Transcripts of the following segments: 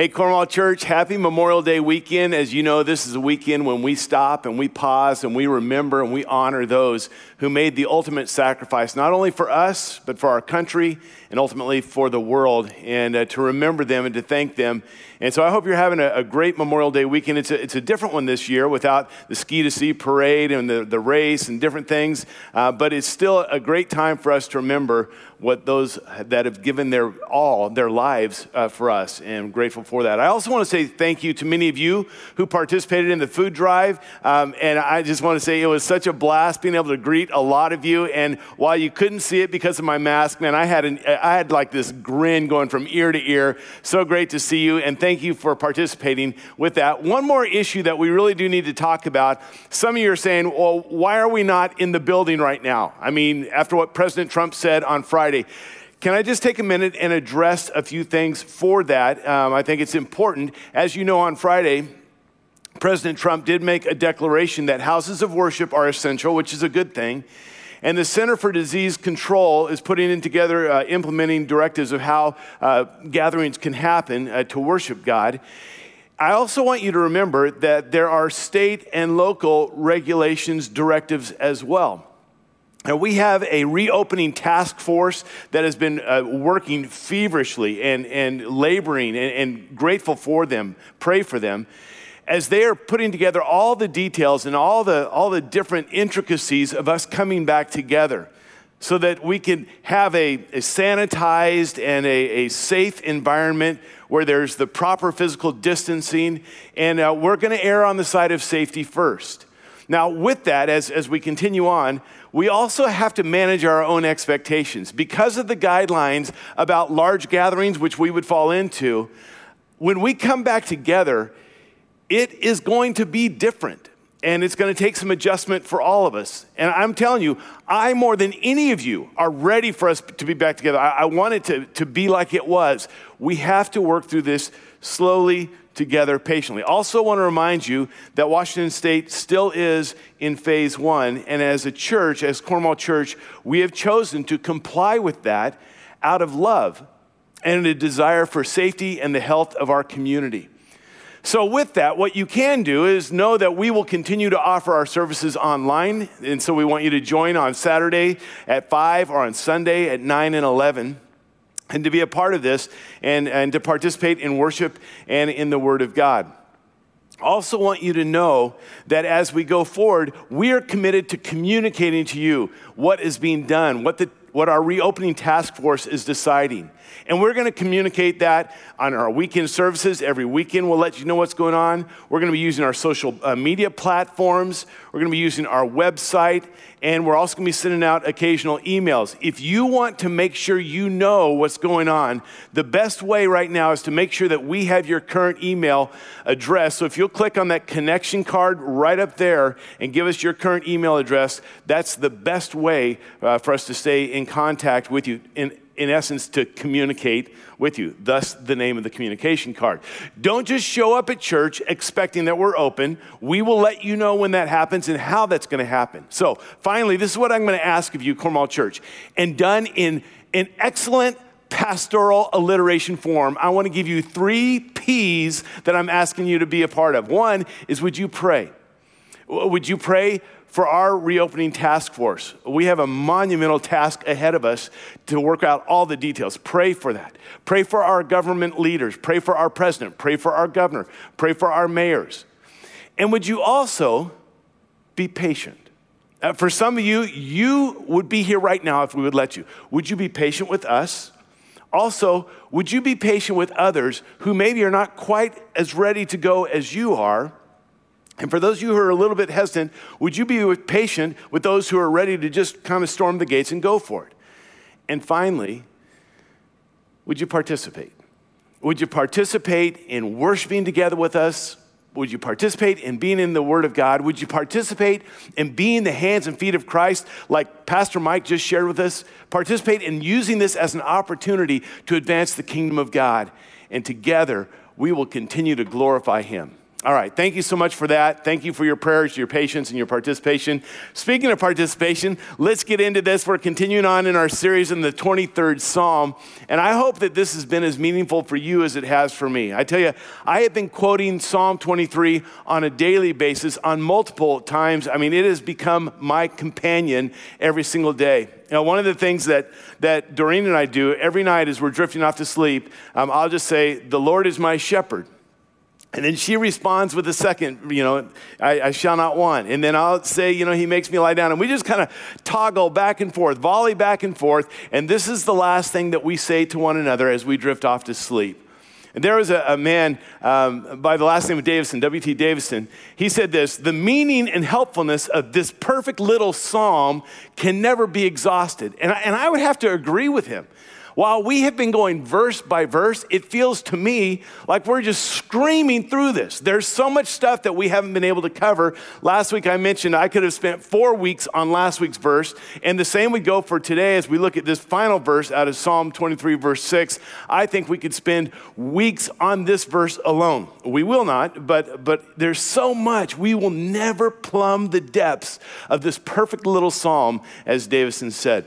Hey, Cornwall Church, happy Memorial Day weekend. As you know, this is a weekend when we stop and we pause and we remember and we honor those who made the ultimate sacrifice, not only for us, but for our country and ultimately for the world, and to remember them and to thank them. And so I hope you're having a great Memorial Day weekend. It's a different one this year without the Ski-to-Sea parade and the race and different things, but it's still a great time for us to remember what those that have given their all, their lives for us, and I'm grateful for that. I also want to say thank you to many of you who participated in the food drive, and I just want to say it was such a blast being able to greet a lot of you. And while you couldn't see it because of my mask, man, I had like this grin going from ear to ear. So great to see you, and thank you for participating with that. One more issue that we really do need to talk about. Some of you are saying, well, why are we not in the building right now? I mean, after what President Trump said on Friday. Can I just take a minute and address a few things for that? I think it's important. As you know, on Friday, President Trump did make a declaration that houses of worship are essential, which is a good thing. And the Center for Disease Control is putting in together, implementing directives of how gatherings can happen to worship God. I also want you to remember that there are state and local regulations, directives as well. And we have a reopening task force that has been working feverishly and laboring and grateful for them, pray for them, as they are putting together all the details and all the different intricacies of us coming back together so that we can have a sanitized and a safe environment where there's the proper physical distancing. And we're going to err on the side of safety first. Now, with that, as we continue on, we also have to manage our own expectations. Because of the guidelines about large gatherings, which we would fall into, when we come back together, it is going to be different, and it's going to take some adjustment for all of us. And I'm telling you, I more than any of you are ready for us to be back together. I want it to be like it was. We have to work through this slowly, together patiently. Also want to remind you that Washington State still is in phase one, and as a church, as Cornwall Church, we have chosen to comply with that out of love and a desire for safety and the health of our community. So with that, what you can do is know that we will continue to offer our services online, and so we want you to join on Saturday at 5 or on Sunday at 9 and 11. And to be a part of this and to participate in worship and in the Word of God. Also want you to know that as we go forward, we are committed to communicating to you what is being done, what our reopening task force is deciding. And we're going to communicate that on our weekend services. Every weekend, we'll let you know what's going on. We're going to be using our social media platforms. We're going to be using our website. And we're also going to be sending out occasional emails. If you want to make sure you know what's going on, the best way right now is to make sure that we have your current email address. So if you'll click on that connection card right up there and give us your current email address, that's the best way for us to stay in contact with you, in essence, to communicate with you, thus the name of the communication card. Don't just show up at church expecting that we're open. We will let you know when that happens and how that's going to happen. So finally, this is what I'm going to ask of you, Cornwall Church, and done in an excellent pastoral alliteration form. I want to give you 3 P's that I'm asking you to be a part of. One is, would you pray? Would you pray for our reopening task force? We have a monumental task ahead of us to work out all the details. Pray for that. Pray for our government leaders. Pray for our president. Pray for our governor. Pray for our mayors. And would you also be patient? For some of you, you would be here right now if we would let you. Would you be patient with us? Also, would you be patient with others who maybe are not quite as ready to go as you are? And for those of you who are a little bit hesitant, would you be patient with those who are ready to just kind of storm the gates and go for it? And finally, would you participate? Would you participate in worshiping together with us? Would you participate in being in the Word of God? Would you participate in being the hands and feet of Christ, like Pastor Mike just shared with us? Participate in using this as an opportunity to advance the kingdom of God. And together, we will continue to glorify Him. All right, thank you so much for that. Thank you for your prayers, your patience, and your participation. Speaking of participation, let's get into this. We're continuing on in our series in the 23rd Psalm, and I hope that this has been as meaningful for you as it has for me. I tell you, I have been quoting Psalm 23 on a daily basis on multiple times. I mean, it has become my companion every single day. You know, one of the things that Doreen and I do every night as we're drifting off to sleep, I'll just say, "The Lord is my shepherd." And then she responds with a second, I shall not want. And then I'll say, he makes me lie down. And we just kind of toggle back and forth, volley back and forth. And this is the last thing that we say to one another as we drift off to sleep. And there was a man by the last name of Davidson, W.T. Davidson. He said this: "The meaning and helpfulness of this perfect little psalm can never be exhausted." And I would have to agree with him. While we have been going verse by verse, it feels to me like we're just screaming through this. There's so much stuff that we haven't been able to cover. Last week I mentioned I could have spent 4 weeks on last week's verse, and the same would go for today as we look at this final verse out of Psalm 23, verse 6. I think we could spend weeks on this verse alone. We will not, but there's so much. We will never plumb the depths of this perfect little psalm, as Davidson said.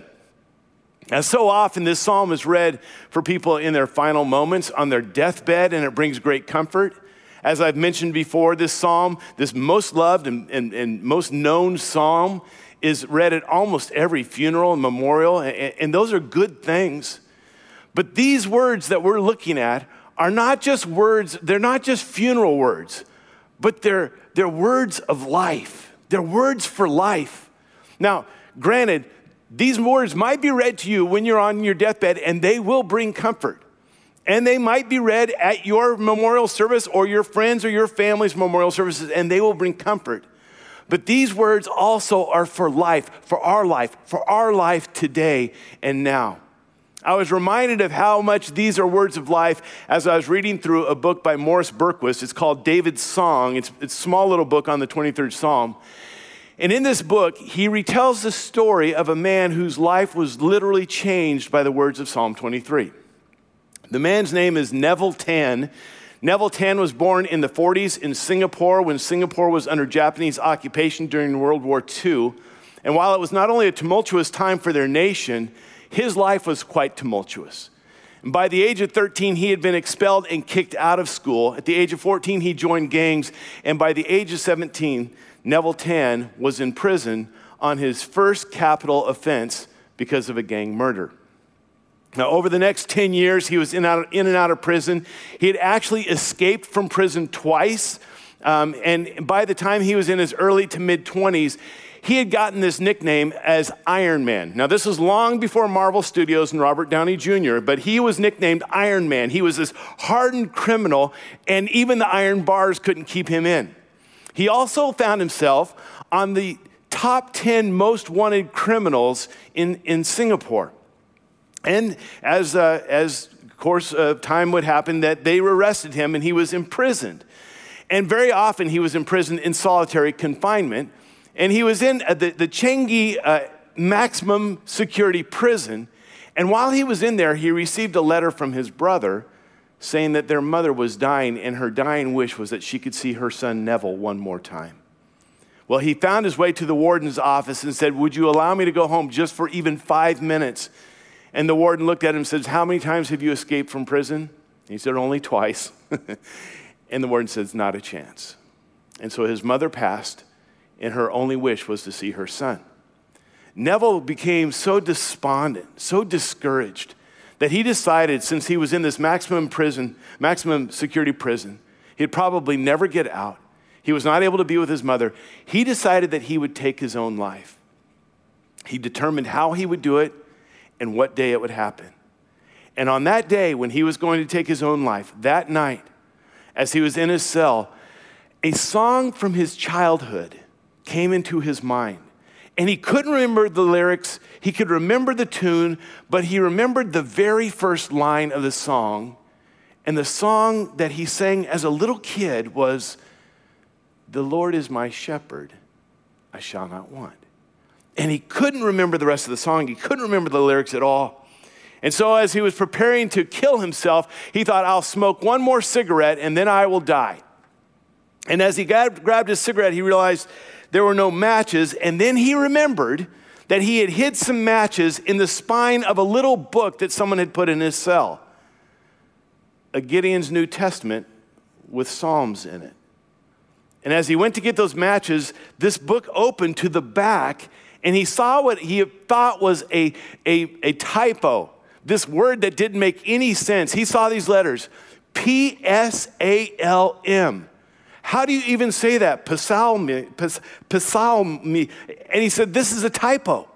Now, so often this psalm is read for people in their final moments on their deathbed, and it brings great comfort. As I've mentioned before, this psalm, this most loved and most known psalm, is read at almost every funeral and memorial, and those are good things. But these words that we're looking at are not just words, they're not just funeral words, but they're words of life. They're words for life. Now, granted, these words might be read to you when you're on your deathbed, and they will bring comfort. And they might be read at your memorial service or your friends or your family's memorial services, and they will bring comfort. But these words also are for life, for our life, today and now. I was reminded of how much these are words of life as I was reading through a book by Morris Berkwist. It's called David's Song. It's a small little book on the 23rd Psalm. And in this book, he retells the story of a man whose life was literally changed by the words of Psalm 23. The man's name is Neville Tan. Neville Tan was born in the 40s in Singapore when Singapore was under Japanese occupation during World War II. And while it was not only a tumultuous time for their nation, his life was quite tumultuous. And by the age of 13, he had been expelled and kicked out of school. At the age of 14, he joined gangs. And by the age of 17, Neville Tan was in prison on his first capital offense because of a gang murder. Now, over the next 10 years, he was in and out of prison. He had actually escaped from prison twice. And by the time he was in his early to mid-20s, he had gotten this nickname as Iron Man. Now, this was long before Marvel Studios and Robert Downey Jr., but he was nicknamed Iron Man. He was this hardened criminal, and even the iron bars couldn't keep him in. He also found himself on the top 10 most wanted criminals in Singapore. And as of course of time would happen, that they arrested him and he was imprisoned. And very often he was imprisoned in solitary confinement. And he was in the Chengi maximum security prison. And while he was in there, he received a letter from his brother saying that their mother was dying, and her dying wish was that she could see her son Neville one more time. Well, he found his way to the warden's office and said, "Would you allow me to go home just for even 5 minutes?" And the warden looked at him and says, "How many times have you escaped from prison?" And he said, "Only twice." And the warden says, "Not a chance." And so his mother passed, and her only wish was to see her son. Neville became so despondent, so discouraged, that he decided, since he was in this maximum security prison, he'd probably never get out. He was not able to be with his mother. He decided that he would take his own life. He determined how he would do it and what day it would happen. And on that day when he was going to take his own life, that night, as he was in his cell, a song from his childhood came into his mind. And he couldn't remember the lyrics, he could remember the tune, but he remembered the very first line of the song. And the song that he sang as a little kid was, "The Lord is my shepherd, I shall not want." And he couldn't remember the rest of the song, he couldn't remember the lyrics at all. And so as he was preparing to kill himself, he thought, "I'll smoke one more cigarette and then I will die." And as he grabbed his cigarette, he realized there were no matches. And then he remembered that he had hid some matches in the spine of a little book that someone had put in his cell, a Gideon's New Testament with Psalms in it. And as he went to get those matches, this book opened to the back, and he saw what he thought was a typo, this word that didn't make any sense. He saw these letters, P-S-A-L-M. How do you even say that? Psalm. And he said, this is a typo.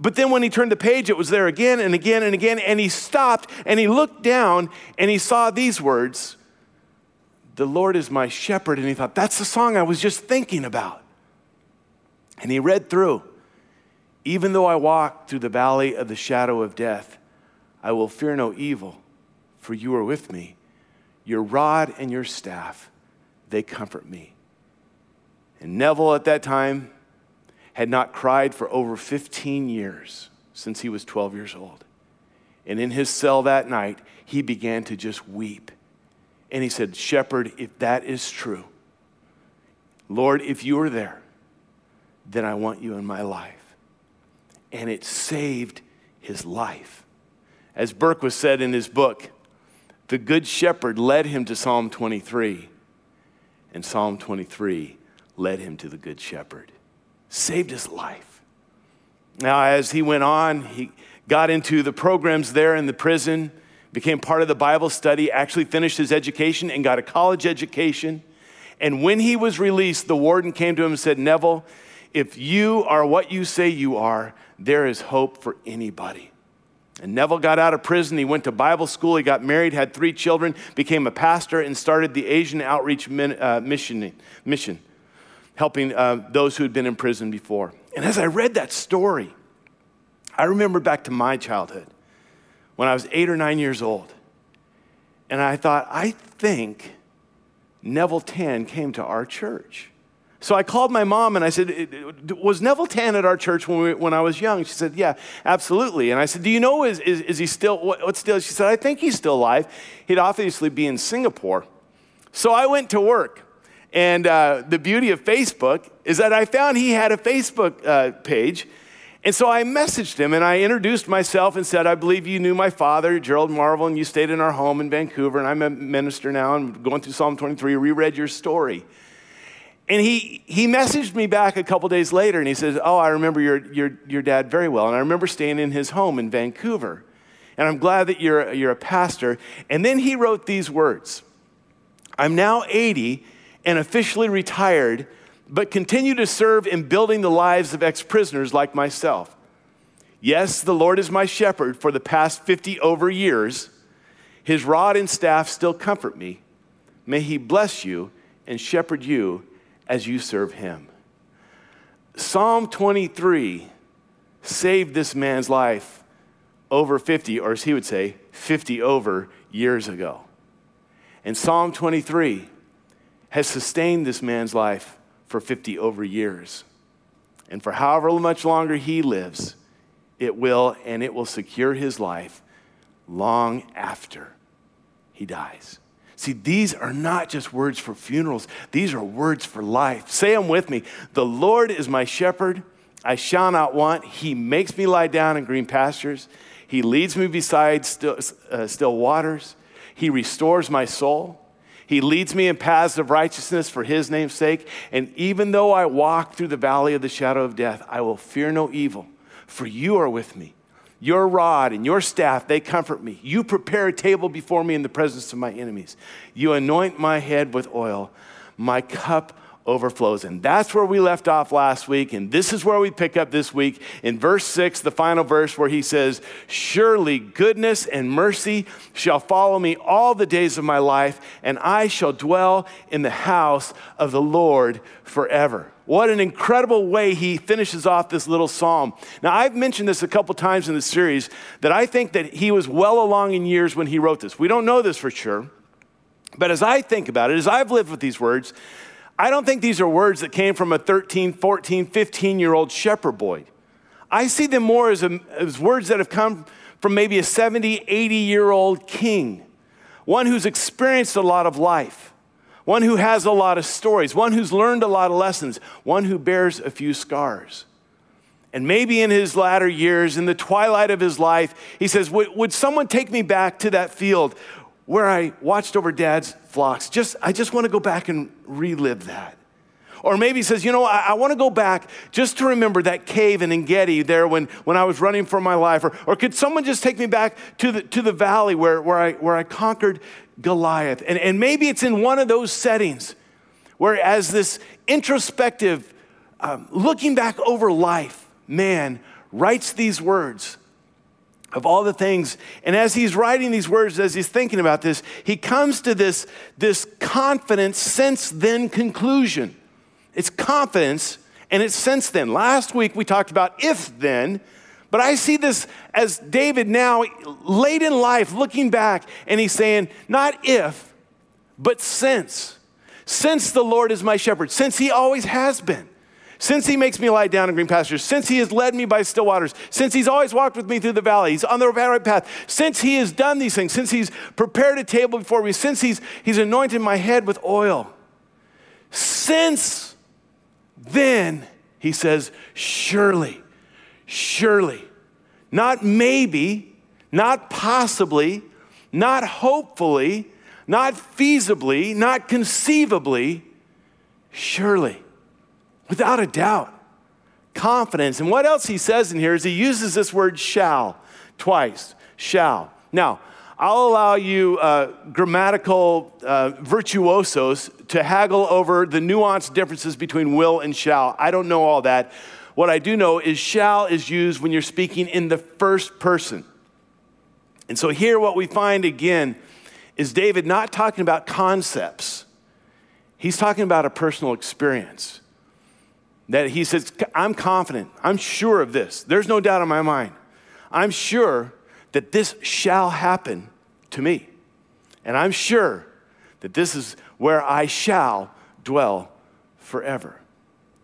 But then when he turned the page, it was there again and again and again, and he stopped, and he looked down, and he saw these words, the Lord is my shepherd. And he thought, that's the song I was just thinking about. And he read through, even though I walk through the valley of the shadow of death, I will fear no evil, for you are with me. Your rod and your staff, they comfort me. And Neville at that time had not cried for over 15 years since he was 12 years old. And in his cell that night, he began to just weep. And he said, Shepherd, if that is true, Lord, if you are there, then I want you in my life. And it saved his life. As Berkwist said in his book, the Good Shepherd led him to Psalm 23, and Psalm 23 led him to the Good Shepherd. Saved his life. Now, as he went on, he got into the programs there in the prison, became part of the Bible study, actually finished his education and got a college education. And when he was released, the warden came to him and said, Neville, if you are what you say you are, there is hope for anybody. And Neville got out of prison. He went to Bible school. He got married, had 3 children, became a pastor, and started the Asian Outreach Mission, helping those who had been in prison before. And as I read that story, I remember back to my childhood, when I was 8 or 9 years old. And I thought, I think Neville Tan came to our church. So I called my mom and I said, was Neville Tan at our church when I was young? She said, yeah, absolutely. And I said, do you know, is he still, what's still? She said, I think he's still alive. He'd obviously be in Singapore. So I went to work. And the beauty of Facebook is that I found he had a Facebook page. And so I messaged him and I introduced myself and said, I believe you knew my father, Gerald Marvel, and you stayed in our home in Vancouver, and I'm a minister now and going through Psalm 23, reread your story. And he messaged me back a couple days later and he says, oh, I remember your dad very well, and I remember staying in his home in Vancouver, and I'm glad that you're a pastor. And then he wrote these words, I'm now 80 and officially retired, but continue to serve in building the lives of ex-prisoners like myself. Yes, the Lord is my shepherd for the past 50 over years. His rod and staff still comfort me. May he bless you and shepherd you as you serve him. Psalm 23 saved this man's life over 50, or as he would say, 50 over years ago. And Psalm 23 has sustained this man's life for 50 over years. And for however much longer he lives, it will secure his life long after he dies. See, these are not just words for funerals. These are words for life. Say them with me. The Lord is my shepherd. I shall not want. He makes me lie down in green pastures. He leads me beside still waters. He restores my soul. He leads me in paths of righteousness for his name's sake. And even though I walk through the valley of the shadow of death, I will fear no evil, for you are with me. Your rod and your staff, they comfort me. You prepare a table before me in the presence of my enemies. You anoint my head with oil. My cup overflows. And that's where we left off last week. And this is where we pick up this week in verse 6, the final verse, where he says, surely goodness and mercy shall follow me all the days of my life, and I shall dwell in the house of the Lord forever. What an incredible way he finishes off this little psalm. Now, I've mentioned this a couple times in the series, that I think that he was well along in years when he wrote this. We don't know this for sure, but as I think about it, as I've lived with these words, I don't think these are words that came from a 13, 14, 15-year-old shepherd boy. I see them more as words that have come from maybe a 70, 80-year-old king, one who's experienced a lot of life, one who has a lot of stories, one who's learned a lot of lessons, one who bears a few scars. And maybe in his latter years, in the twilight of his life, he says, would someone take me back to that field where I watched over Dad's flocks? I just want to go back and relive that. Or maybe he says, I want to go back just to remember that cave in Engedi there when I was running for my life. Or could someone just take me back to the valley where I conquered Goliath? And maybe it's in one of those settings where as this introspective, looking back over life, man writes these words of all the things. And as he's writing these words, as he's thinking about this, he comes to this confident since-then conclusion. It's confidence and it's since then. Last week we talked about if then, but I see this as David now late in life looking back and he's saying, not if, but since. Since the Lord is my shepherd, since he always has been, since he makes me lie down in green pastures, since he has led me by still waters, since he's always walked with me through the valley, he's on the right path, since he has done these things, since he's prepared a table before me, since he's anointed my head with oil, since then, he says, surely, surely, not maybe, not possibly, not hopefully, not feasibly, not conceivably, surely, without a doubt, confidence. And what else he says in here is he uses this word shall twice, shall. Now, I'll allow you grammatical virtuosos to haggle over the nuanced differences between will and shall. I don't know all that. What I do know is shall is used when you're speaking in the first person. And so here what we find again is David not talking about concepts. He's talking about a personal experience. That he says, I'm confident. I'm sure of this. There's no doubt in my mind. I'm sure that this shall happen to me. And I'm sure that this is where I shall dwell forever.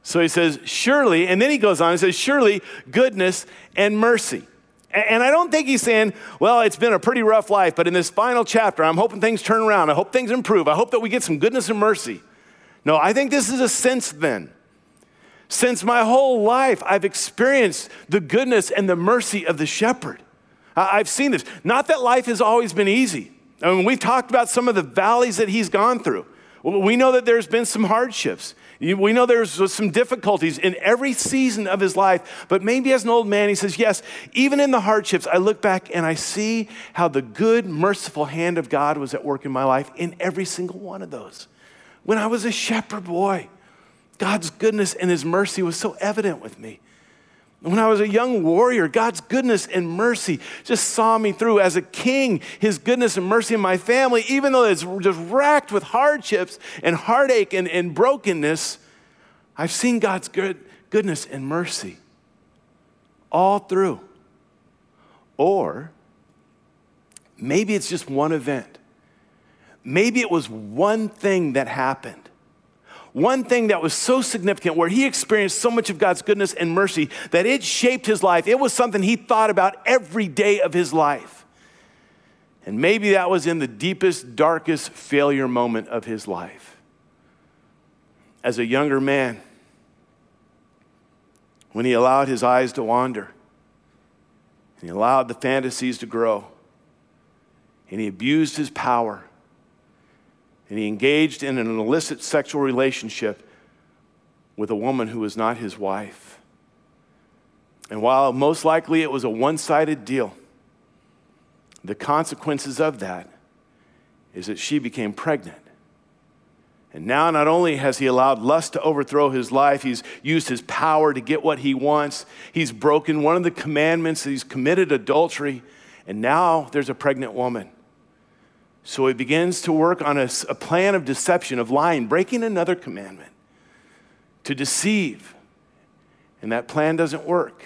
So he says, surely, and then he goes on and says, surely goodness and mercy. And I don't think he's saying, well, it's been a pretty rough life, but in this final chapter, I'm hoping things turn around. I hope things improve. I hope that we get some goodness and mercy. No, I think this is a since then. Since my whole life, I've experienced the goodness and the mercy of the shepherd. I've seen this. Not that life has always been easy. I mean, we've talked about some of the valleys that he's gone through. We know that there's been some hardships. We know there's some difficulties in every season of his life. But maybe as an old man, he says, yes, even in the hardships, I look back and I see how the good, merciful hand of God was at work in my life in every single one of those. When I was a shepherd boy, God's goodness and his mercy was so evident with me. When I was a young warrior, God's goodness and mercy just saw me through. As a king, his goodness and mercy in my family, even though it's just racked with hardships and heartache and brokenness, I've seen God's goodness and mercy all through. Or maybe it's just one event. Maybe it was one thing that happened. One thing that was so significant where he experienced so much of God's goodness and mercy that it shaped his life. It was something he thought about every day of his life. And maybe that was in the deepest, darkest failure moment of his life. As a younger man, when he allowed his eyes to wander, and he allowed the fantasies to grow, and he abused his power, and he engaged in an illicit sexual relationship with a woman who was not his wife. And while most likely it was a one-sided deal, the consequences of that is that she became pregnant. And now not only has he allowed lust to overthrow his life, he's used his power to get what he wants. He's broken one of the commandments. He's committed adultery. And now there's a pregnant woman. So he begins to work on a plan of deception, of lying, breaking another commandment, to deceive. And that plan doesn't work.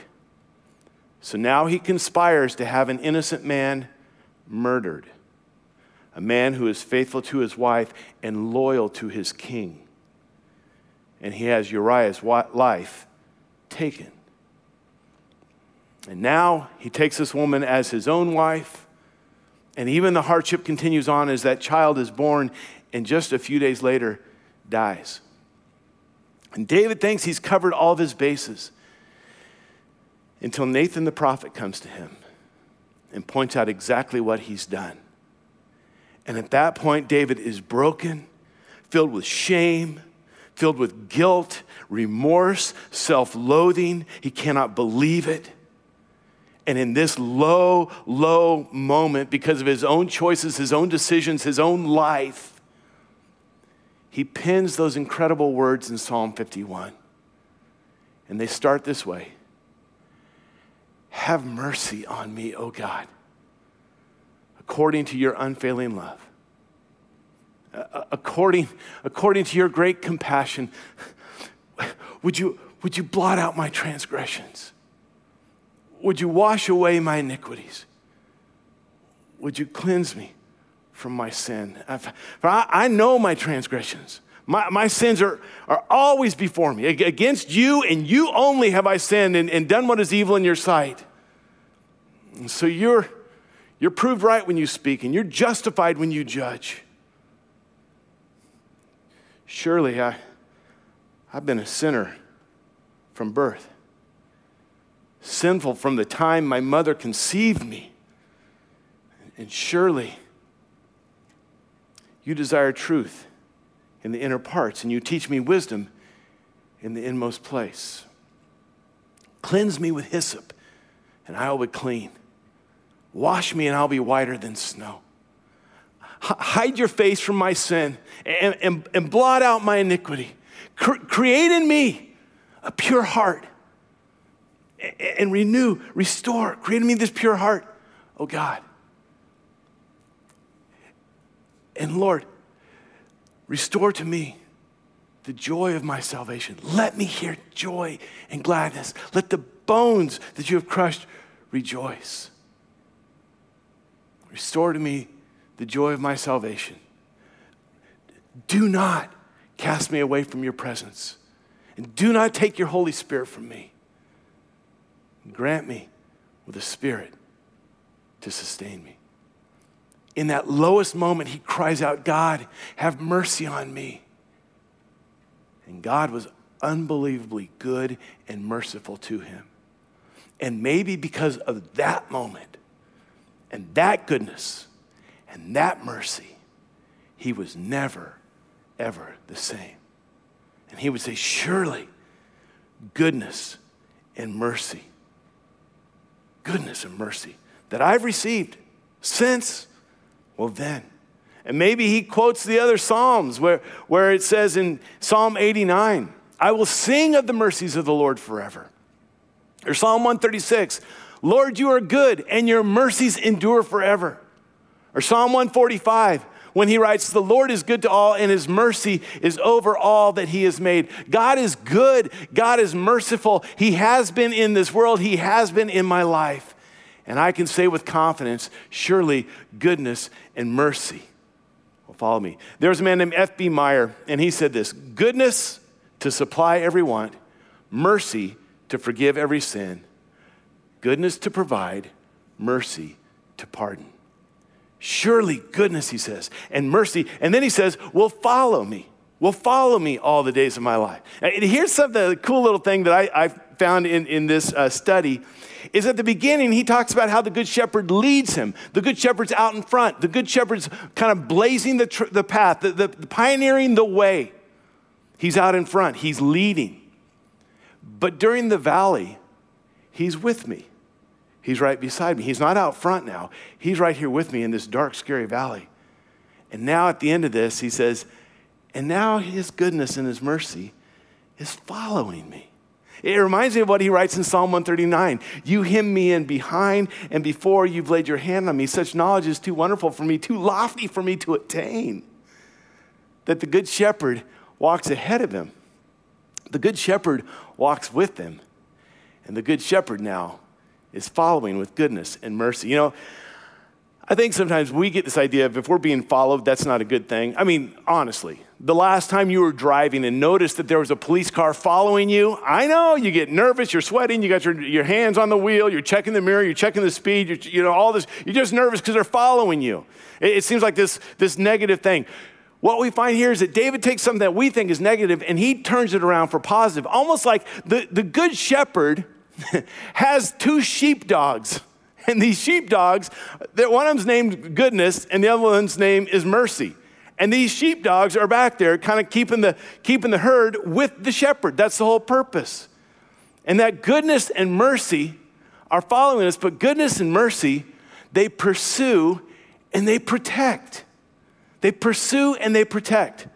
So now he conspires to have an innocent man murdered, a man who is faithful to his wife and loyal to his king. And he has Uriah's life taken. And now he takes this woman as his own wife, And even the hardship continues on as that child is born and just a few days later dies. And David thinks he's covered all of his bases until Nathan the prophet comes to him and points out exactly what he's done. And at that point, David is broken, filled with shame, filled with guilt, remorse, self-loathing. He cannot believe it. And in this low, low moment, because of his own choices, his own decisions, his own life, he pins those incredible words in Psalm 51. And they start this way. Have mercy on me, O God, according to your unfailing love. According to your great compassion, would you blot out my transgressions? Would you wash away my iniquities? Would you cleanse me from my sin? For I know my transgressions. My sins are always before me. Against you and you only have I sinned and done what is evil in your sight. And so you're proved right when you speak, and you're justified when you judge. Surely I've been a sinner from birth, sinful from the time my mother conceived me. And surely you desire truth in the inner parts, and you teach me wisdom in the inmost place. Cleanse me with hyssop, and I will be clean. Wash me, and I'll be whiter than snow. Hide your face from my sin and blot out my iniquity. Create in me a pure heart and restore. Create in me this pure heart, oh God. And Lord, restore to me the joy of my salvation. Let me hear joy and gladness. Let the bones that you have crushed rejoice. Restore to me the joy of my salvation. Do not cast me away from your presence, and do not take your Holy Spirit from me. Grant me with a spirit to sustain me. In that lowest moment, he cries out, God, have mercy on me. And God was unbelievably good and merciful to him. And maybe because of that moment and that goodness and that mercy, he was never, ever the same. And he would say, surely goodness and mercy, goodness and mercy that I've received since, well then. And maybe he quotes the other Psalms where it says in Psalm 89, I will sing of the mercies of the Lord forever. Or Psalm 136, Lord, you are good and your mercies endure forever. Or Psalm 145, when he writes, the Lord is good to all and his mercy is over all that he has made. God is good. God is merciful. He has been in this world. He has been in my life. And I can say with confidence, surely goodness and mercy will follow me. There was a man named F.B. Meyer, and he said this, goodness to supply every want, mercy to forgive every sin, goodness to provide, mercy to pardon. Surely goodness, he says, and mercy. And then he says, will follow me all the days of my life. And here's something, a cool little thing that I found in this study is at the beginning, he talks about how the good shepherd leads him. The good shepherd's out in front. The good shepherd's kind of blazing the path, the pioneering the way. He's out in front. He's leading. But during the valley, he's with me. He's right beside me. He's not out front now. He's right here with me in this dark, scary valley. And now at the end of this, he says, and now his goodness and his mercy is following me. It reminds me of what he writes in Psalm 139. You hem me in behind and before, you've laid your hand on me. Such knowledge is too wonderful for me, too lofty for me to attain. That the good shepherd walks ahead of him. The good shepherd walks with him. And the good shepherd now is following with goodness and mercy. You know, I think sometimes we get this idea of if we're being followed, that's not a good thing. I mean, honestly, the last time you were driving and noticed that there was a police car following you, I know you get nervous, you're sweating, you got your hands on the wheel, you're checking the mirror, you're checking the speed, you know, all this. You're just nervous because they're following you. It seems like this negative thing. What we find here is that David takes something that we think is negative and he turns it around for positive, almost like the good shepherd has two sheepdogs. And these sheepdogs, one of them's named Goodness and the other one's name is Mercy. And these sheepdogs are back there kind of keeping the herd with the shepherd. That's the whole purpose. And that goodness and mercy are following us, but goodness and mercy, they pursue and they protect. They pursue and they protect.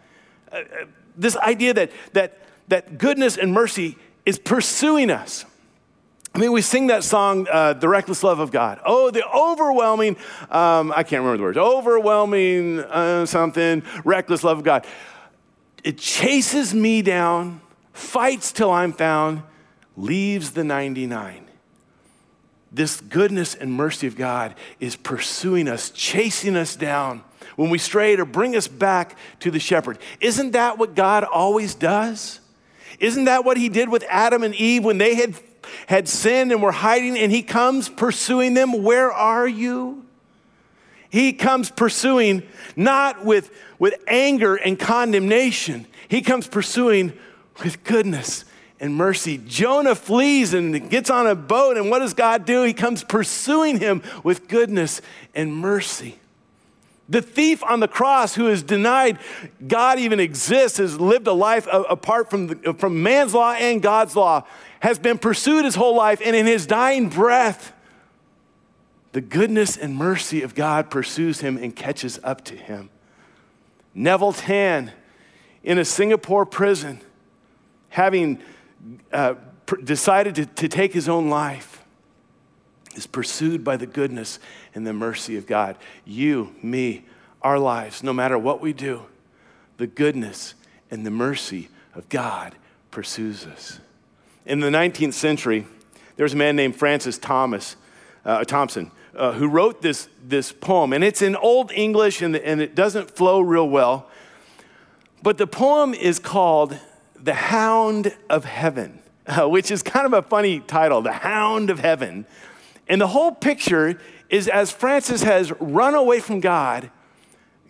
This idea that goodness and mercy is pursuing us. I mean, we sing that song, The Reckless Love of God. Oh, the overwhelming, I can't remember the words, overwhelming something, reckless love of God. It chases me down, fights till I'm found, leaves the 99. This goodness and mercy of God is pursuing us, chasing us down when we stray to bring us back to the shepherd. Isn't that what God always does? Isn't that what he did with Adam and Eve when they had sinned and were hiding, and he comes pursuing them? Where are you? He comes pursuing not with anger and condemnation. He comes pursuing with goodness and mercy. Jonah flees and gets on a boat, and what does God do? He comes pursuing him with goodness and mercy. The thief on the cross who has denied God even exists, has lived a life apart from man's law and God's law, has been pursued his whole life, and in his dying breath, the goodness and mercy of God pursues him and catches up to him. Neville Tan, in a Singapore prison, having decided to take his own life, is pursued by the goodness and the mercy of God. You, me, our lives, no matter what we do, the goodness and the mercy of God pursues us. In the 19th century, there was a man named Francis Thompson who wrote this poem, and it's in Old English and it doesn't flow real well, but the poem is called The Hound of Heaven, which is kind of a funny title, The Hound of Heaven. And the whole picture is as Francis has run away from God,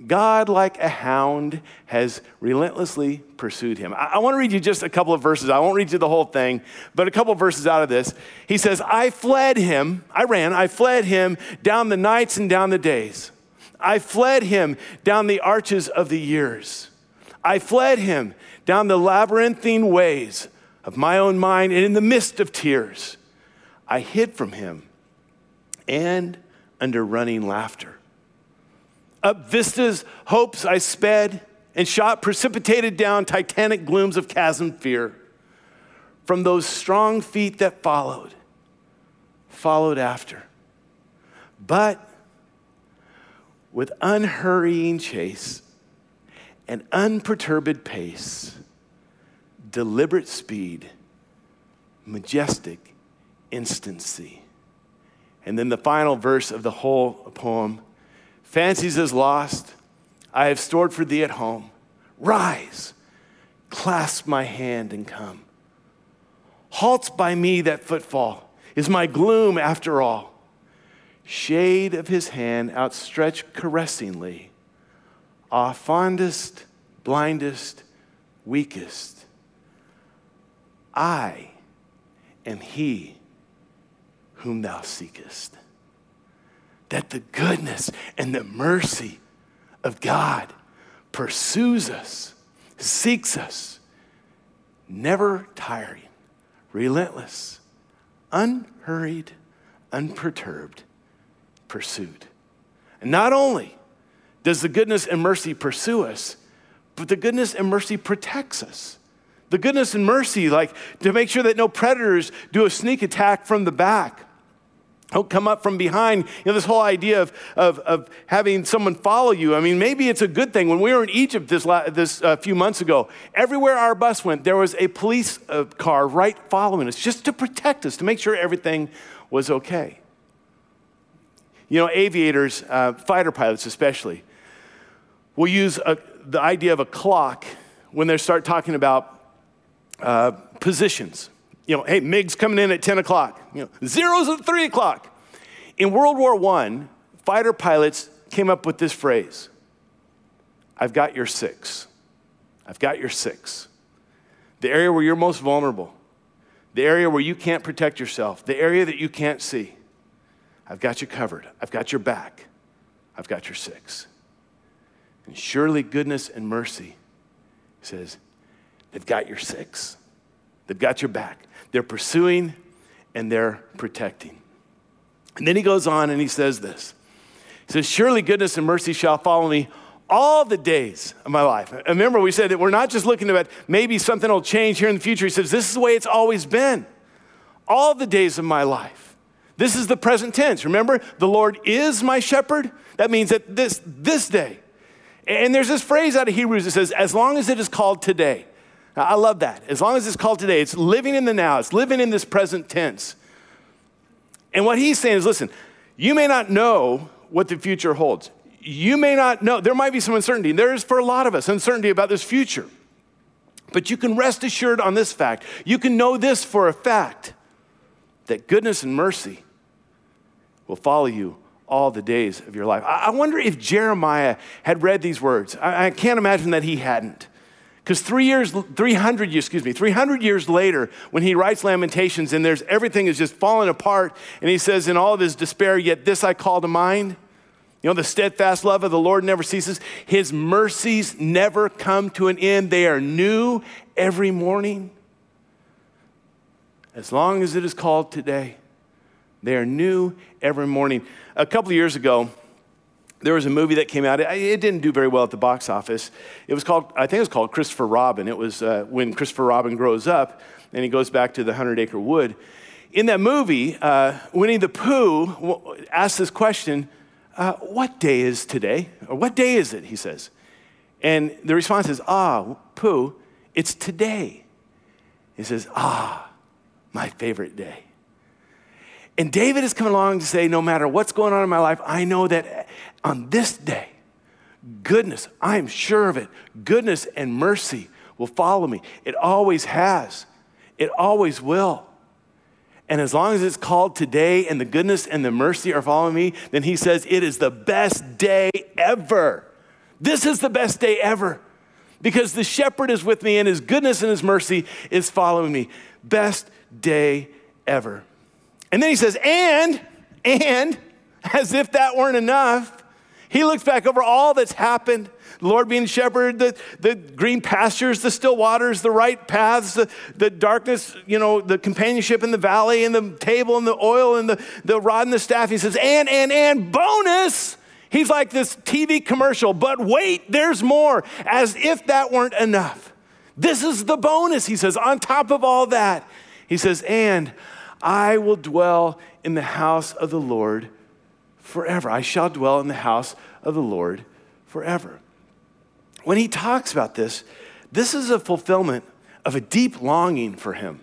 God, like a hound, has relentlessly pursued him. I want to read you just a couple of verses. I won't read you the whole thing, but a couple of verses out of this. He says, I fled him down the nights and down the days. I fled him down the arches of the years. I fled him down the labyrinthine ways of my own mind and in the midst of tears. I hid from him and under running laughter. Up vistas, hopes I sped and shot precipitated down titanic glooms of chasm fear. From those strong feet that followed after. But with unhurrying chase and unperturbed pace, deliberate speed, majestic instancy. And then the final verse of the whole poem, fancies is lost, I have stored for thee at home. Rise, clasp my hand and come. Halts by me that footfall is my gloom after all. Shade of his hand outstretched caressingly. Ah, fondest, blindest, weakest. I am he whom thou seekest. That the goodness and the mercy of God pursues us, seeks us, never tiring, relentless, unhurried, unperturbed, pursued. And not only does the goodness and mercy pursue us, but the goodness and mercy protects us. The goodness and mercy, like to make sure that no predators do a sneak attack from the back. Don't come up from behind. You know, this whole idea of having someone follow you. I mean, maybe it's a good thing. When we were in Egypt this few months ago, everywhere our bus went, there was a police car right following us just to protect us, to make sure everything was okay. You know, aviators, fighter pilots especially, will use the idea of a clock when they start talking about positions. You know, hey, MiG's coming in at 10 o'clock. You know, zeros at 3 o'clock. In World War I, fighter pilots came up with this phrase, I've got your six. I've got your six. The area where you're most vulnerable, the area where you can't protect yourself, the area that you can't see. I've got you covered. I've got your back. I've got your six. And surely goodness and mercy says, they've got your six. They've got your back. They're pursuing and they're protecting. And then he goes on and he says this. He says, surely goodness and mercy shall follow me all the days of my life. Remember, we said that we're not just looking at maybe something will change here in the future. He says, this is the way it's always been. All the days of my life. This is the present tense. Remember, the Lord is my shepherd. That means that this day. And there's this phrase out of Hebrews that says, as long as it is called today. Now, I love that. As long as it's called today, it's living in the now. It's living in this present tense. And what he's saying is, listen, you may not know what the future holds. You may not know. There might be some uncertainty. There is, for a lot of us, uncertainty about this future. But you can rest assured on this fact. You can know this for a fact, that goodness and mercy will follow you all the days of your life. I wonder if Jeremiah had read these words. I can't imagine that he hadn't. Because 300 years later, when he writes Lamentations and everything is just falling apart, and he says in all of his despair, yet this I call to mind. You know, the steadfast love of the Lord never ceases. His mercies never come to an end. They are new every morning. As long as it is called today, they are new every morning. A couple of years ago, there was a movie that came out. It didn't do very well at the box office. It was called, I think it was called Christopher Robin. It was when Christopher Robin grows up and he goes back to the 100-acre wood. In that movie, Winnie the Pooh asks this question, what day is today? Or what day is it, he says. And the response is, Pooh, it's today. He says, my favorite day. And David has come along to say, no matter what's going on in my life, I know that on this day, goodness, I am sure of it, goodness and mercy will follow me. It always has. It always will. And as long as it's called today and the goodness and the mercy are following me, then he says, it is the best day ever. This is the best day ever because the shepherd is with me and his goodness and his mercy is following me. Best day ever. And then he says, and, as if that weren't enough, he looks back over all that's happened, the Lord being shepherd, the green pastures, the still waters, the right paths, the darkness, you know, the companionship in the valley, and the table, and the oil, and the rod and the staff. He says, and, bonus. He's like this TV commercial, but wait, there's more, as if that weren't enough. This is the bonus, he says, on top of all that. He says, and I will dwell in the house of the Lord forever. I shall dwell in the house of the Lord forever. When he talks about this, this is a fulfillment of a deep longing for him.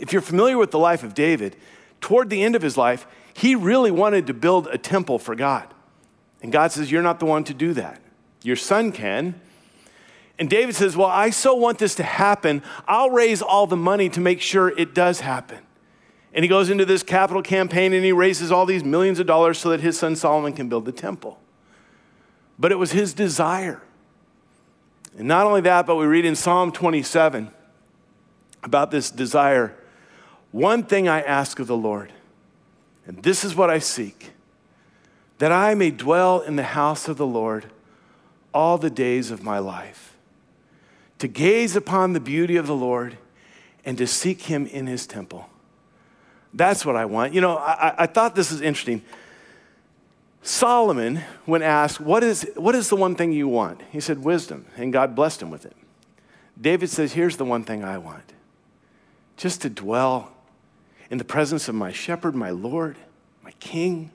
If you're familiar with the life of David, toward the end of his life, he really wanted to build a temple for God. And God says, you're not the one to do that. Your son can. And David says, well, I so want this to happen. I'll raise all the money to make sure it does happen. And he goes into this capital campaign and he raises all these millions of dollars so that his son Solomon can build the temple. But it was his desire. And not only that, but we read in Psalm 27 about this desire. One thing I ask of the Lord, and this is what I seek, that I may dwell in the house of the Lord all the days of my life, to gaze upon the beauty of the Lord and to seek him in his temple. That's what I want. You know, I thought this was interesting. Solomon, when asked, what is the one thing you want? He said, wisdom, and God blessed him with it. David says, here's the one thing I want, just to dwell in the presence of my shepherd, my Lord, my King,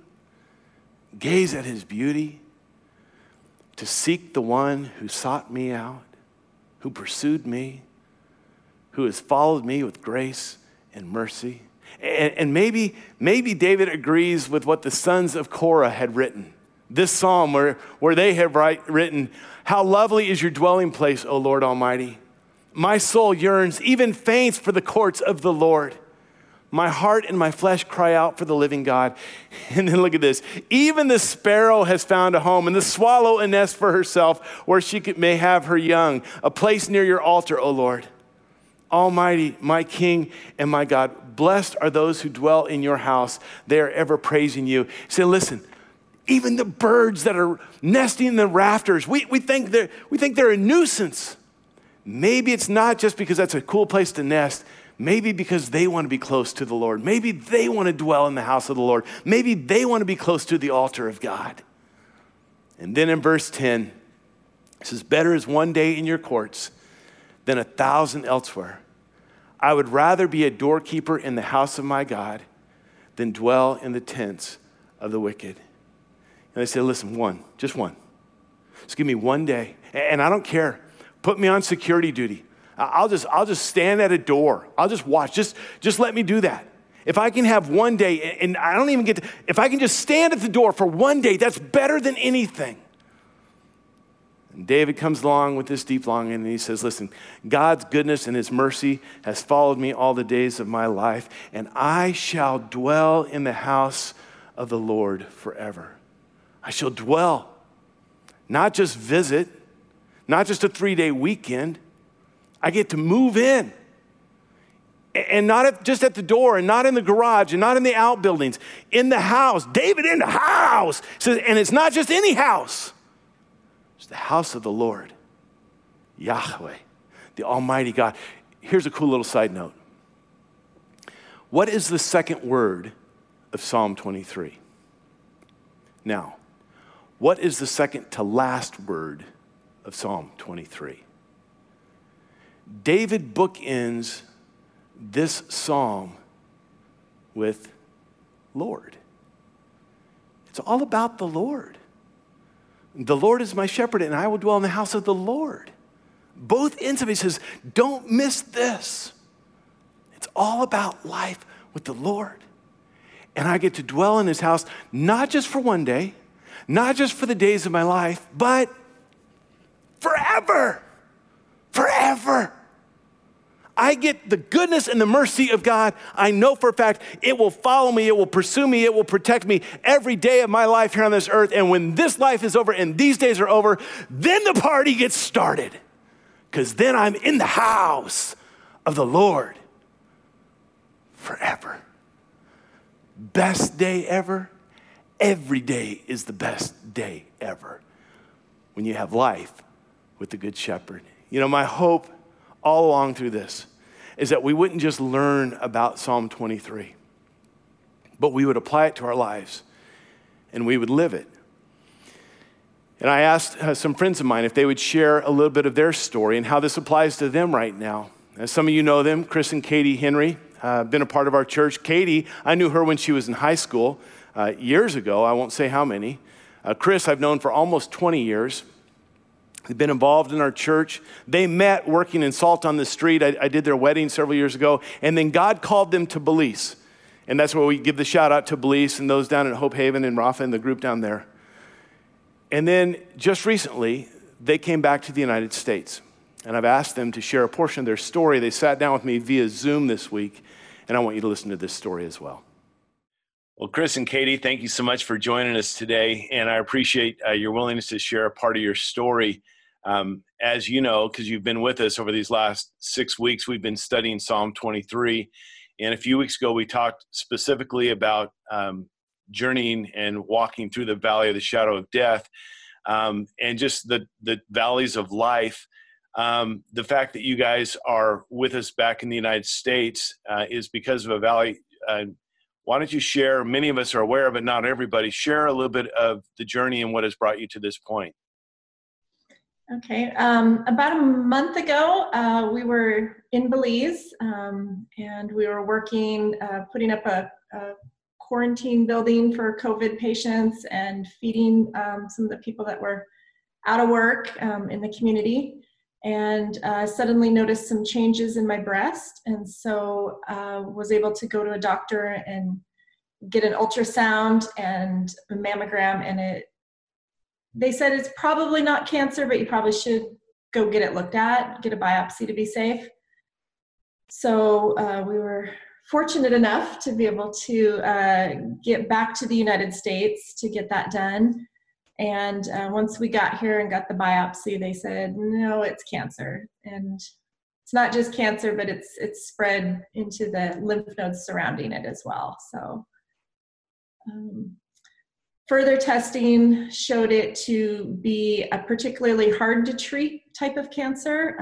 gaze at his beauty, to seek the one who sought me out, who pursued me, who has followed me with grace and mercy. And maybe David agrees with what the sons of Korah had written. This psalm where they have written, "How lovely is your dwelling place, O Lord Almighty. My soul yearns, even faints for the courts of the Lord. My heart and my flesh cry out for the living God." And then look at this. "Even the sparrow has found a home, and the swallow a nest for herself, where she may have her young, a place near your altar, O Lord. Almighty, my King and my God, blessed are those who dwell in your house. They are ever praising you." Say, listen, even the birds that are nesting in the rafters, we think they're a nuisance. Maybe it's not just because that's a cool place to nest. Maybe because they want to be close to the Lord. Maybe they want to dwell in the house of the Lord. Maybe they want to be close to the altar of God. And then in verse 10, it says, "Better is one day in your courts than 1,000 elsewhere. I would rather be a doorkeeper in the house of my God than dwell in the tents of the wicked." And they said, listen, just one. Just give me one day. And I don't care. Put me on security duty. I'll just stand at a door. I'll just watch. Just let me do that. If I can have one day, and I don't even if I can just stand at the door for one day, that's better than anything. And David comes along with this deep longing, and he says, listen, God's goodness and his mercy has followed me all the days of my life, and I shall dwell in the house of the Lord forever. I shall dwell, not just visit, not just a 3-day weekend. I get to move in, and not just at the door, and not in the garage, and not in the outbuildings, in the house. David in the house. And it's not just any house. It's the house of the Lord, Yahweh, the Almighty God. Here's a cool little side note. What is the second word of Psalm 23? Now, what is the second to last word of Psalm 23? David bookends this psalm with Lord. It's all about the Lord. The Lord is my shepherd, and I will dwell in the house of the Lord. Both ends of it, he says, don't miss this. It's all about life with the Lord. And I get to dwell in his house, not just for one day, not just for the days of my life, but forever. Forever. I get the goodness and the mercy of God. I know for a fact it will follow me, it will pursue me, it will protect me every day of my life here on this earth. And when this life is over and these days are over, then the party gets started. Because then I'm in the house of the Lord forever. Best day ever. Every day is the best day ever when you have life with the Good Shepherd. You know, my hope all along through this is that we wouldn't just learn about Psalm 23, but we would apply it to our lives and we would live it. And I asked some friends of mine if they would share a little bit of their story and how this applies to them right now. As some of you know them, Chris and Katie Henry, been a part of our church. Katie, I knew her when she was in high school years ago. I won't say how many. Chris, I've known for almost 20 years. They've been involved in our church. They met working in Salt on the Street. I did their wedding several years ago. And then God called them to Belize. And that's where we give the shout out to Belize and those down at Hope Haven and Rafa and the group down there. And then just recently, they came back to the United States. And I've asked them to share a portion of their story. They sat down with me via Zoom this week. And I want you to listen to this story as well. Well, Chris and Katie, thank you so much for joining us today. And I appreciate your willingness to share a part of your story. As you know, because you've been with us over these last 6 weeks, we've been studying Psalm 23. And a few weeks ago, we talked specifically about journeying and walking through the valley of the shadow of death, and just the valleys of life. The fact that you guys are with us back in the United States is because of a valley. Why don't you share, many of us are aware of it, not everybody, share a little bit of the journey and what has brought you to this point. Okay, about a month ago, we were in Belize, and we were working, putting up a quarantine building for COVID patients and feeding some of the people that were out of work in the community. and suddenly noticed some changes in my breast, and so was able to go to a doctor and get an ultrasound and a mammogram, and they said it's probably not cancer, but you probably should go get it looked at, get a biopsy to be safe. So we were fortunate enough to be able to get back to the United States to get that done. And once we got here and got the biopsy, they said, no, it's cancer. And it's not just cancer, but it's spread into the lymph nodes surrounding it as well. So further testing showed it to be a particularly hard to treat type of cancer.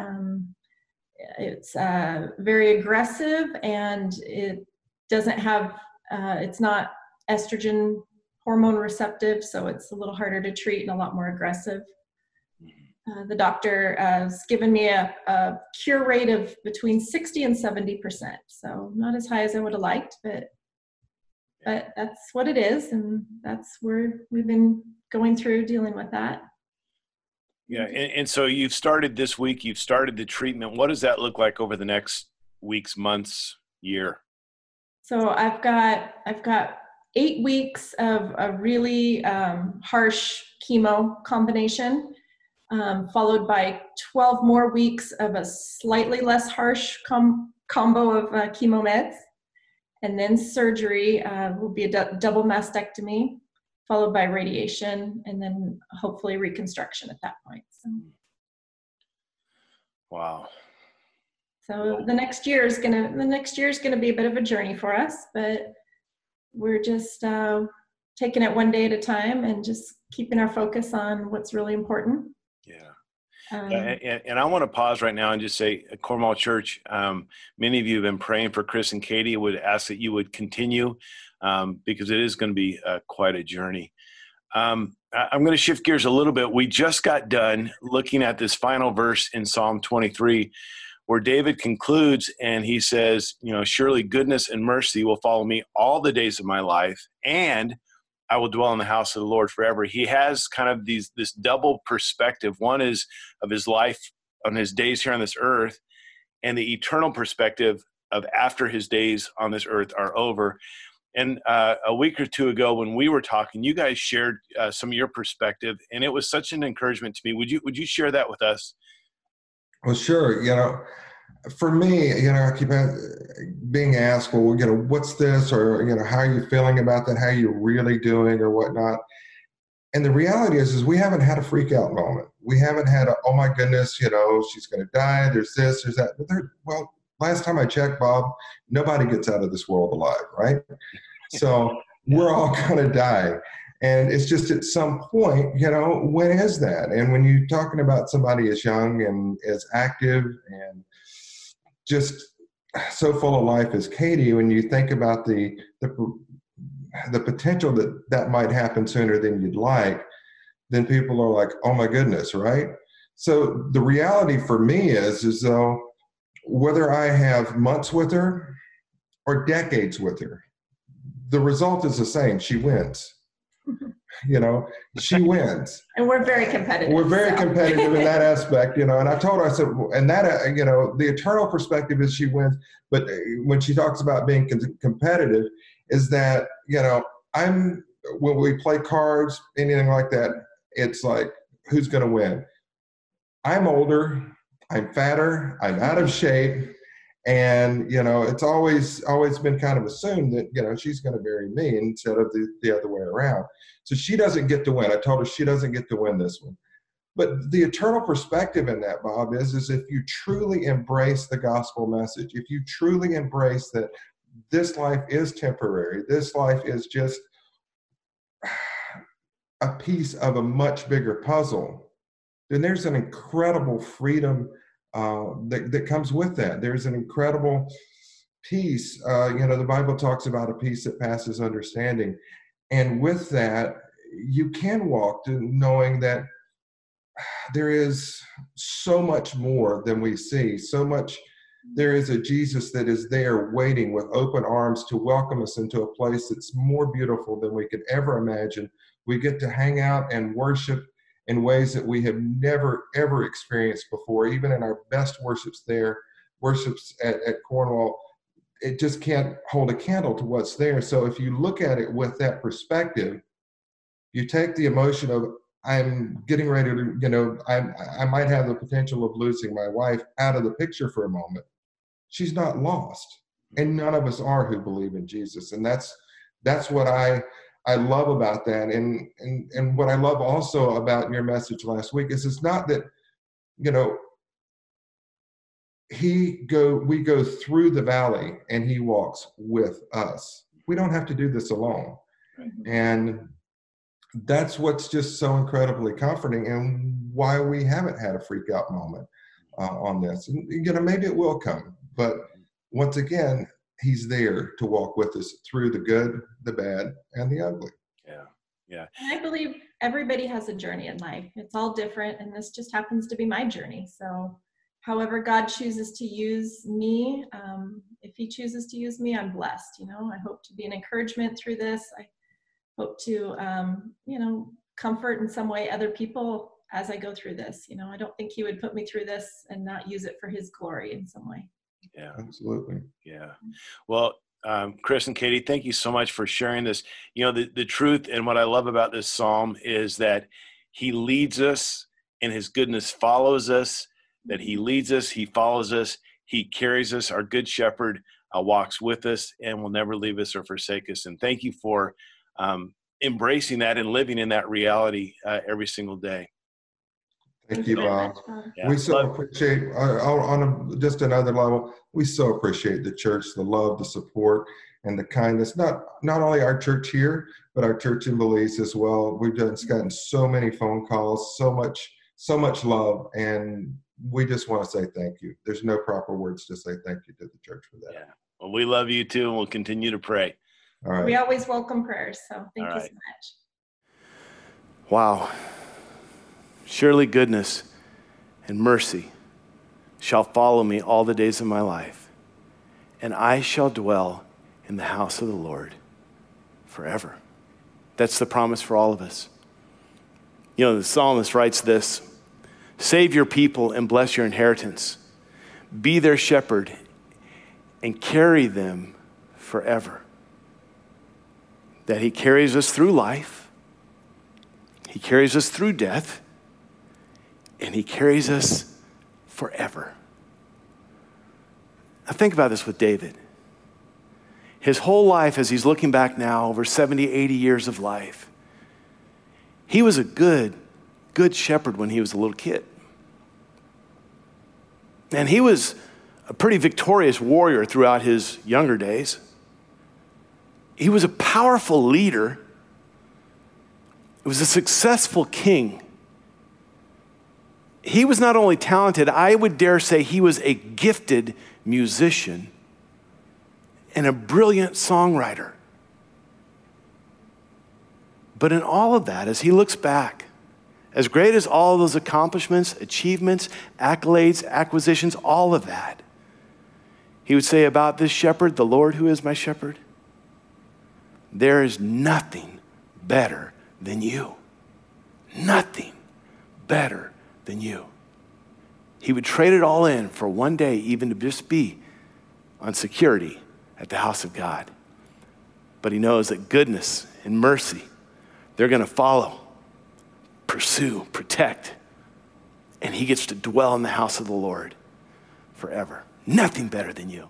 It's very aggressive, and it doesn't have, it's not estrogen hormone receptive, so it's a little harder to treat and a lot more aggressive. The doctor has given me a cure rate of between 60 and 70%, so not as high as I would have liked, but that's what it is, and that's where we've been going through dealing with that. Yeah, and so you've started this week, you've started the treatment. What does that look like over the next weeks, months, year? So I've got 8 weeks of a really harsh chemo combination, followed by 12 more weeks of a slightly less harsh combo of chemo meds, and then surgery will be a double mastectomy, followed by radiation, and then hopefully reconstruction at that point. So. Wow. So the next year is gonna be a bit of a journey for us, but we're just taking it one day at a time and just keeping our focus on what's really important. Yeah. And I want to pause right now and just say, Cornwall Church, many of you have been praying for Chris and Katie. I would ask that you would continue because it is going to be quite a journey. I'm going to shift gears a little bit. We just got done looking at this final verse in Psalm 23 where David concludes and he says, you know, surely goodness and mercy will follow me all the days of my life, and I will dwell in the house of the Lord forever. He has kind of this double perspective. One is of his life on his days here on this earth, and the eternal perspective of after his days on this earth are over. And a week or two ago when we were talking, you guys shared some of your perspective, and it was such an encouragement to me. Would you share that with us? Well, sure. You know, for me, you know, I keep being asked, well, you know, what's this, or, you know, how are you feeling about that? How are you really doing or whatnot? And the reality is we haven't had a freak out moment. We haven't had a, oh my goodness, you know, she's going to die. There's this, there's that. But well, last time I checked, Bob, nobody gets out of this world alive, right? So we're all going to die. And it's just at some point, you know, when is that? And when you're talking about somebody as young and as active and just so full of life as Katie, when you think about the potential that might happen sooner than you'd like, then people are like, oh my goodness, right? So the reality for me is as though whether I have months with her or decades with her, the result is the same. She wins. You know, she wins. And we're very competitive. We're very competitive in that aspect, you know. And I told her, I said, and that, you know, the eternal perspective is she wins. But when she talks about being competitive, is that, you know, when we play cards, anything like that, it's like, who's going to win? I'm older, I'm fatter, I'm out of shape. And, you know, it's always been kind of assumed that, you know, she's going to marry me instead of the other way around. So she doesn't get to win. I told her she doesn't get to win this one. But the eternal perspective in that, Bob, is if you truly embrace the gospel message, if you truly embrace that this life is temporary, this life is just a piece of a much bigger puzzle, then there's an incredible freedom that comes with that. There's an incredible peace. You know, the Bible talks about a peace that passes understanding. And with that, you can walk to knowing that there is so much more than we see, so much. There is a Jesus that is there waiting with open arms to welcome us into a place that's more beautiful than we could ever imagine. We get to hang out and worship in ways that we have never, ever experienced before, even in our best worships there, worships at Cornwall. It just can't hold a candle to what's there. So if you look at it with that perspective, you take the emotion of, I'm getting ready to, you know, I might have the potential of losing my wife out of the picture for a moment. She's not lost. And none of us are who believe in Jesus. And that's what I love about that. And what I love also about your message last week is it's not that, you know, we go through the valley and he walks with us. We don't have to do this alone. Mm-hmm. And that's what's just so incredibly comforting and why we haven't had a freak out moment on this. And, you know, maybe it will come, but once again, he's there to walk with us through the good, the bad, and the ugly. Yeah. Yeah. And I believe everybody has a journey in life. It's all different. And this just happens to be my journey. So however God chooses to use me, if he chooses to use me, I'm blessed. You know, I hope to be an encouragement through this. I hope to, you know, comfort in some way other people as I go through this. You know, I don't think he would put me through this and not use it for his glory in some way. Yeah, absolutely. Yeah. Well, Chris and Katie, thank you so much for sharing this. You know, the truth and what I love about this Psalm is that he leads us and his goodness follows us. That he leads us, he follows us, he carries us. Our good shepherd walks with us and will never leave us or forsake us. And thank you for embracing that and living in that reality every single day. Thank you, Bob. Yeah. We so appreciate, on just another level, we so appreciate the church, the love, the support, and the kindness. Not only our church here, but our church in Belize as well. We've just gotten so many phone calls, so much love, and we just want to say thank you. There's no proper words to say thank you to the church for that. Yeah. Well, we love you too, and we'll continue to pray. All right. We always welcome prayers, so thank you so much. Wow. Surely goodness and mercy shall follow me all the days of my life, and I shall dwell in the house of the Lord forever. That's the promise for all of us. You know, the psalmist writes this, save your people and bless your inheritance. Be their shepherd and carry them forever. That he carries us through life, he carries us through death, and he carries us forever. Now think about this with David. His whole life, as he's looking back now, over 70, 80 years of life, he was a good shepherd when he was a little kid. And he was a pretty victorious warrior throughout his younger days. He was a powerful leader. He was a successful king. He was not only talented, I would dare say he was a gifted musician and a brilliant songwriter. But in all of that, as he looks back, as great as all those accomplishments, achievements, accolades, acquisitions, all of that, he would say about this shepherd, the Lord who is my shepherd, there is nothing better than you. Nothing better than you. He would trade it all in for one day even to just be on security at the house of God. But he knows that goodness and mercy, they're going to follow, pursue, protect, and he gets to dwell in the house of the Lord forever. Nothing better than you.